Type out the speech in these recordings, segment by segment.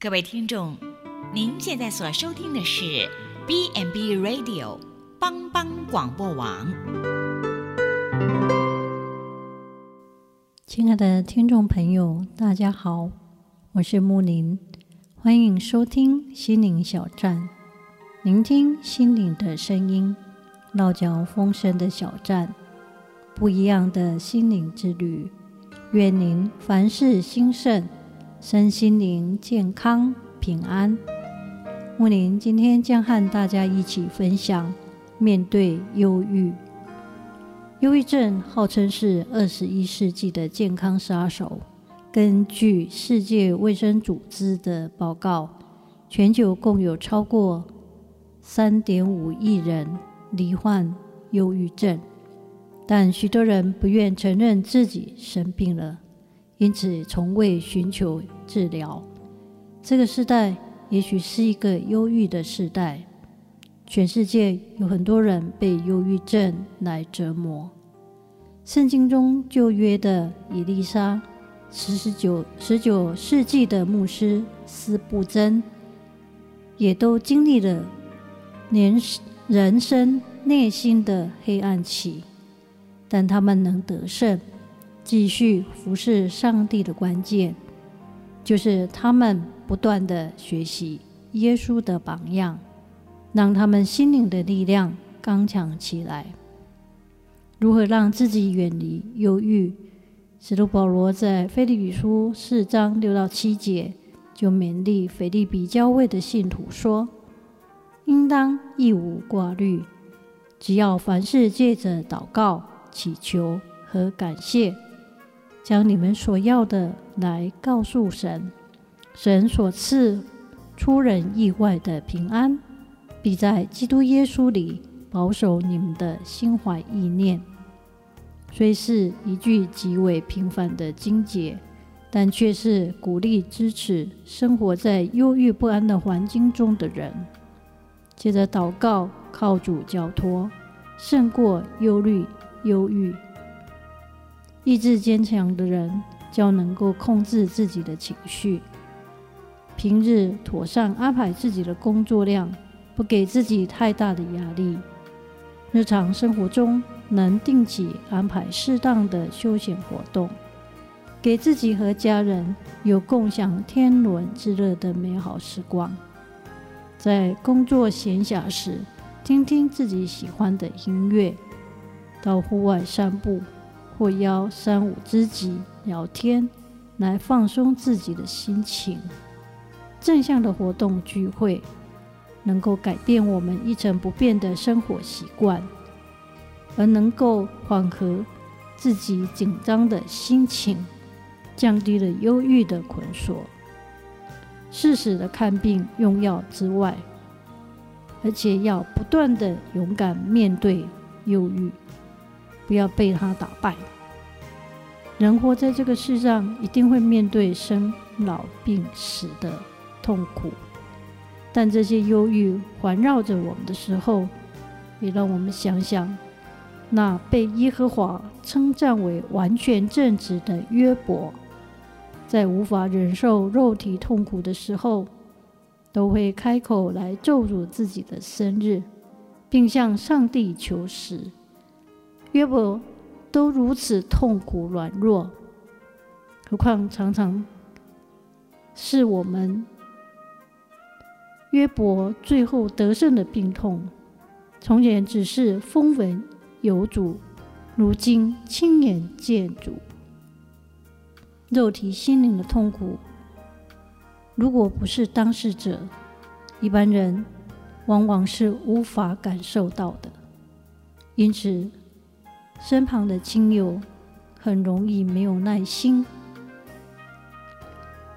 各位听众，您现在所收听的是 B&B Radio 帮帮广播网。亲爱的听众朋友，大家好，我是木林，欢迎收听心灵小站，聆听心灵的声音，落脚风声的小站，不一样的心灵之旅。愿您凡事兴盛，身心灵健康平安。木林今天将和大家一起分享面对忧郁。忧郁症号称是21世纪的健康杀手。根据世界卫生组织的报告，全球共有超过 3.5 亿人罹患忧郁症，但许多人不愿承认自己生病了，因此从未寻求治疗。这个时代也许是一个忧郁的时代，全世界有很多人被忧郁症来折磨。圣经中旧约的以利沙、19世纪的牧师司布真，也都经历了人生内心的黑暗期，但他们能得胜，继续服侍上帝的关键，就是他们不断地学习耶稣的榜样，让他们心灵的力量刚强起来。如何让自己远离忧郁？使徒保罗在腓立比书4章6到7节就勉励腓立比教会的信徒说：“应当一无挂虑，只要凡事借着祷告、祈求和感谢，将你们所要的来告诉神，神所赐出人意外的平安，必在基督耶稣里保守你们的心怀意念。”虽是一句极为平凡的经节，但却是鼓励支持生活在忧郁不安的环境中的人。接着祷告，靠主交托，胜过忧郁。意志坚强的人较能够控制自己的情绪，平日妥善安排自己的工作量，不给自己太大的压力。日常生活中能定期安排适当的休闲活动，给自己和家人有共享天伦之乐的美好时光。在工作闲暇时，听听自己喜欢的音乐，到户外散步，或邀三五知己聊天，来放松自己的心情。正向的活动聚会能够改变我们一成不变的生活习惯，而能够缓和自己紧张的心情，降低了忧郁的捆锁。适时的看病用药之外，而且要不断的勇敢面对忧郁，不要被它打败。人活在这个世上，一定会面对生老病死的痛苦，但这些忧郁环绕着我们的时候，也让我们想想那被耶和华称赞为完全正直的约伯，在无法忍受肉体痛苦的时候，都会开口来咒诅自己的生日，并向上帝求死。约伯都如此痛苦软弱，何况常常是我们。约伯最后得胜的病痛，从前只是风闻有主，如今亲眼见主。肉体心灵的痛苦，如果不是当事者，一般人往往是无法感受到的，因此身旁的亲友很容易没有耐心，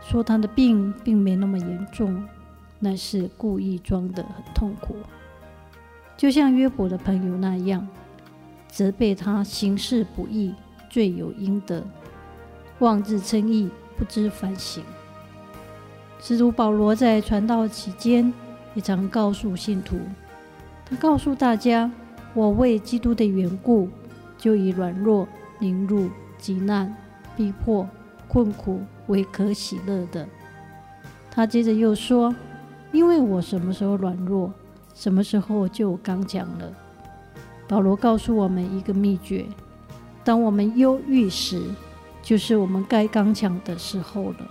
说他的病并没那么严重，那是故意装得很痛苦。就像约伯的朋友那样，责备他行事不义，罪有应得，妄自称义，不知反省。使徒保罗在传道期间也常告诉信徒，他告诉大家：“我为基督的缘故，就以软弱、凌辱、急难、逼迫、困苦为可喜乐的。”他接着又说，因为我什么时候软弱，什么时候就刚强了。保罗告诉我们一个秘诀，当我们忧郁时，就是我们该刚强的时候了。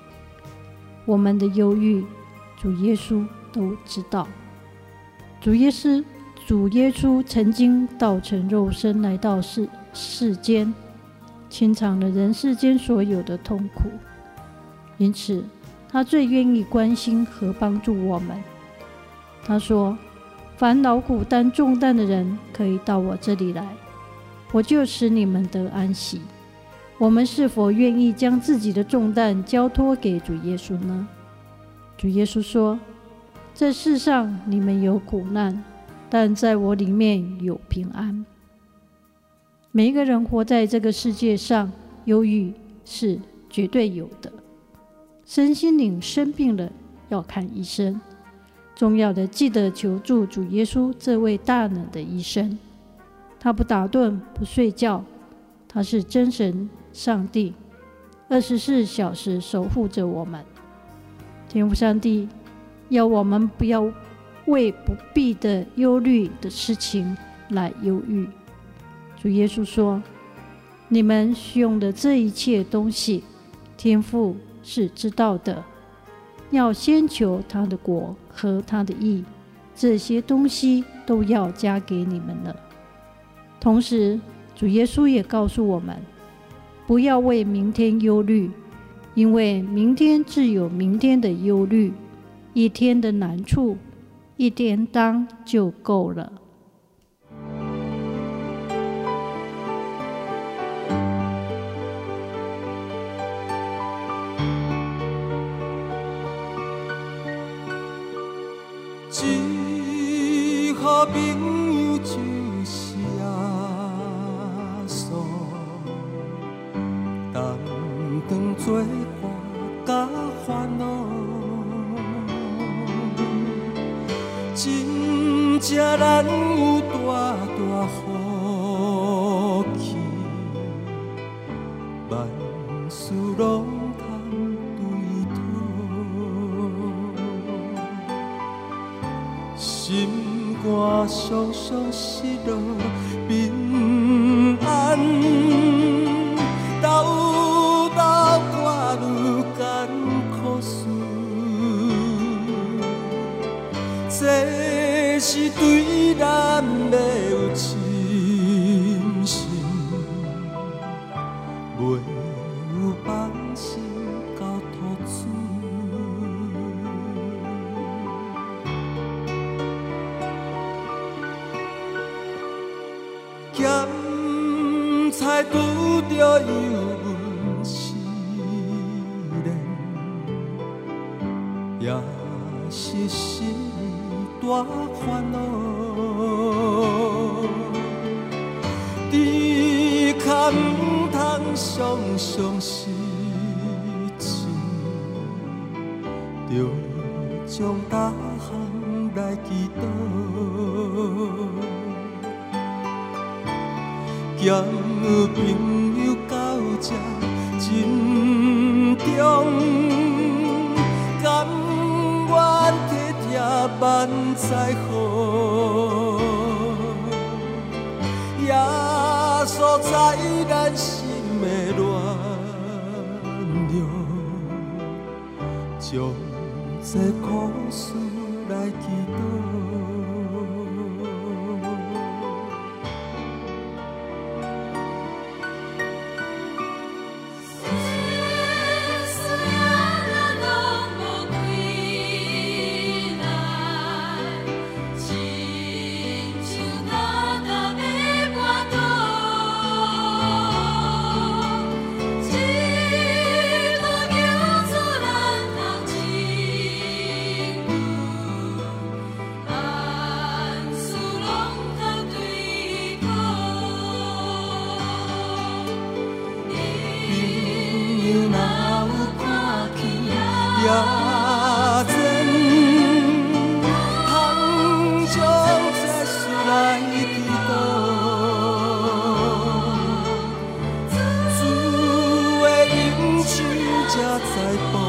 我们的忧郁，主耶稣都知道。主耶稣曾经道成肉身来到世间，清偿了人世间所有的痛苦，因此他最愿意关心和帮助我们。他说，凡劳苦担重担的人可以到我这里来，我就使你们得安息。我们是否愿意将自己的重担交托给主耶稣呢？主耶稣说，这世上你们有苦难，但在我里面有平安。每一个人活在这个世界上，忧郁是绝对有的。身心灵生病了要看医生，重要的记得求助主耶稣这位大能的医生。他不打盹不睡觉，他是真神上帝，24小时守护着我们。天父上帝要我们不要为不必的忧虑的事情来忧郁。主耶稣说，你们用的这一切东西，天父是知道的，要先求他的国和他的义，这些东西都要加给你们了。同时主耶稣也告诉我们，不要为明天忧虑，因为明天自有明天的忧虑，一天的难处一天当就够了。一下朋友就是阿嫂，担当做我甲烦恼，真正咱有大大福气，万事拢通对讨，心肝酸酸失落平安，斗斗跨越艰苦事。这是对咱的有真心，袂有放心到土子。咸菜拄着油温时冷，也是心。大烦恼，你可唔通伤伤失志，就将大行来祈祷，交朋友到这真重，甘愿体也万载好，耶稣在咱心的乱流，将这苦事来祈祷。才保护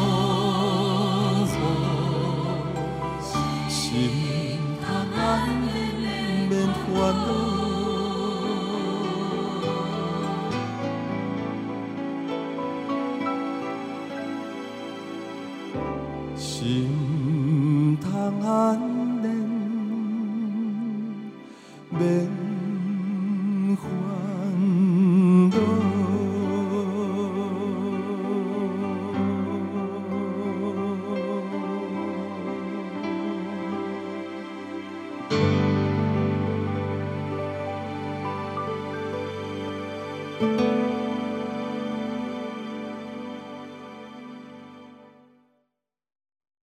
心通安眠，免烦恼。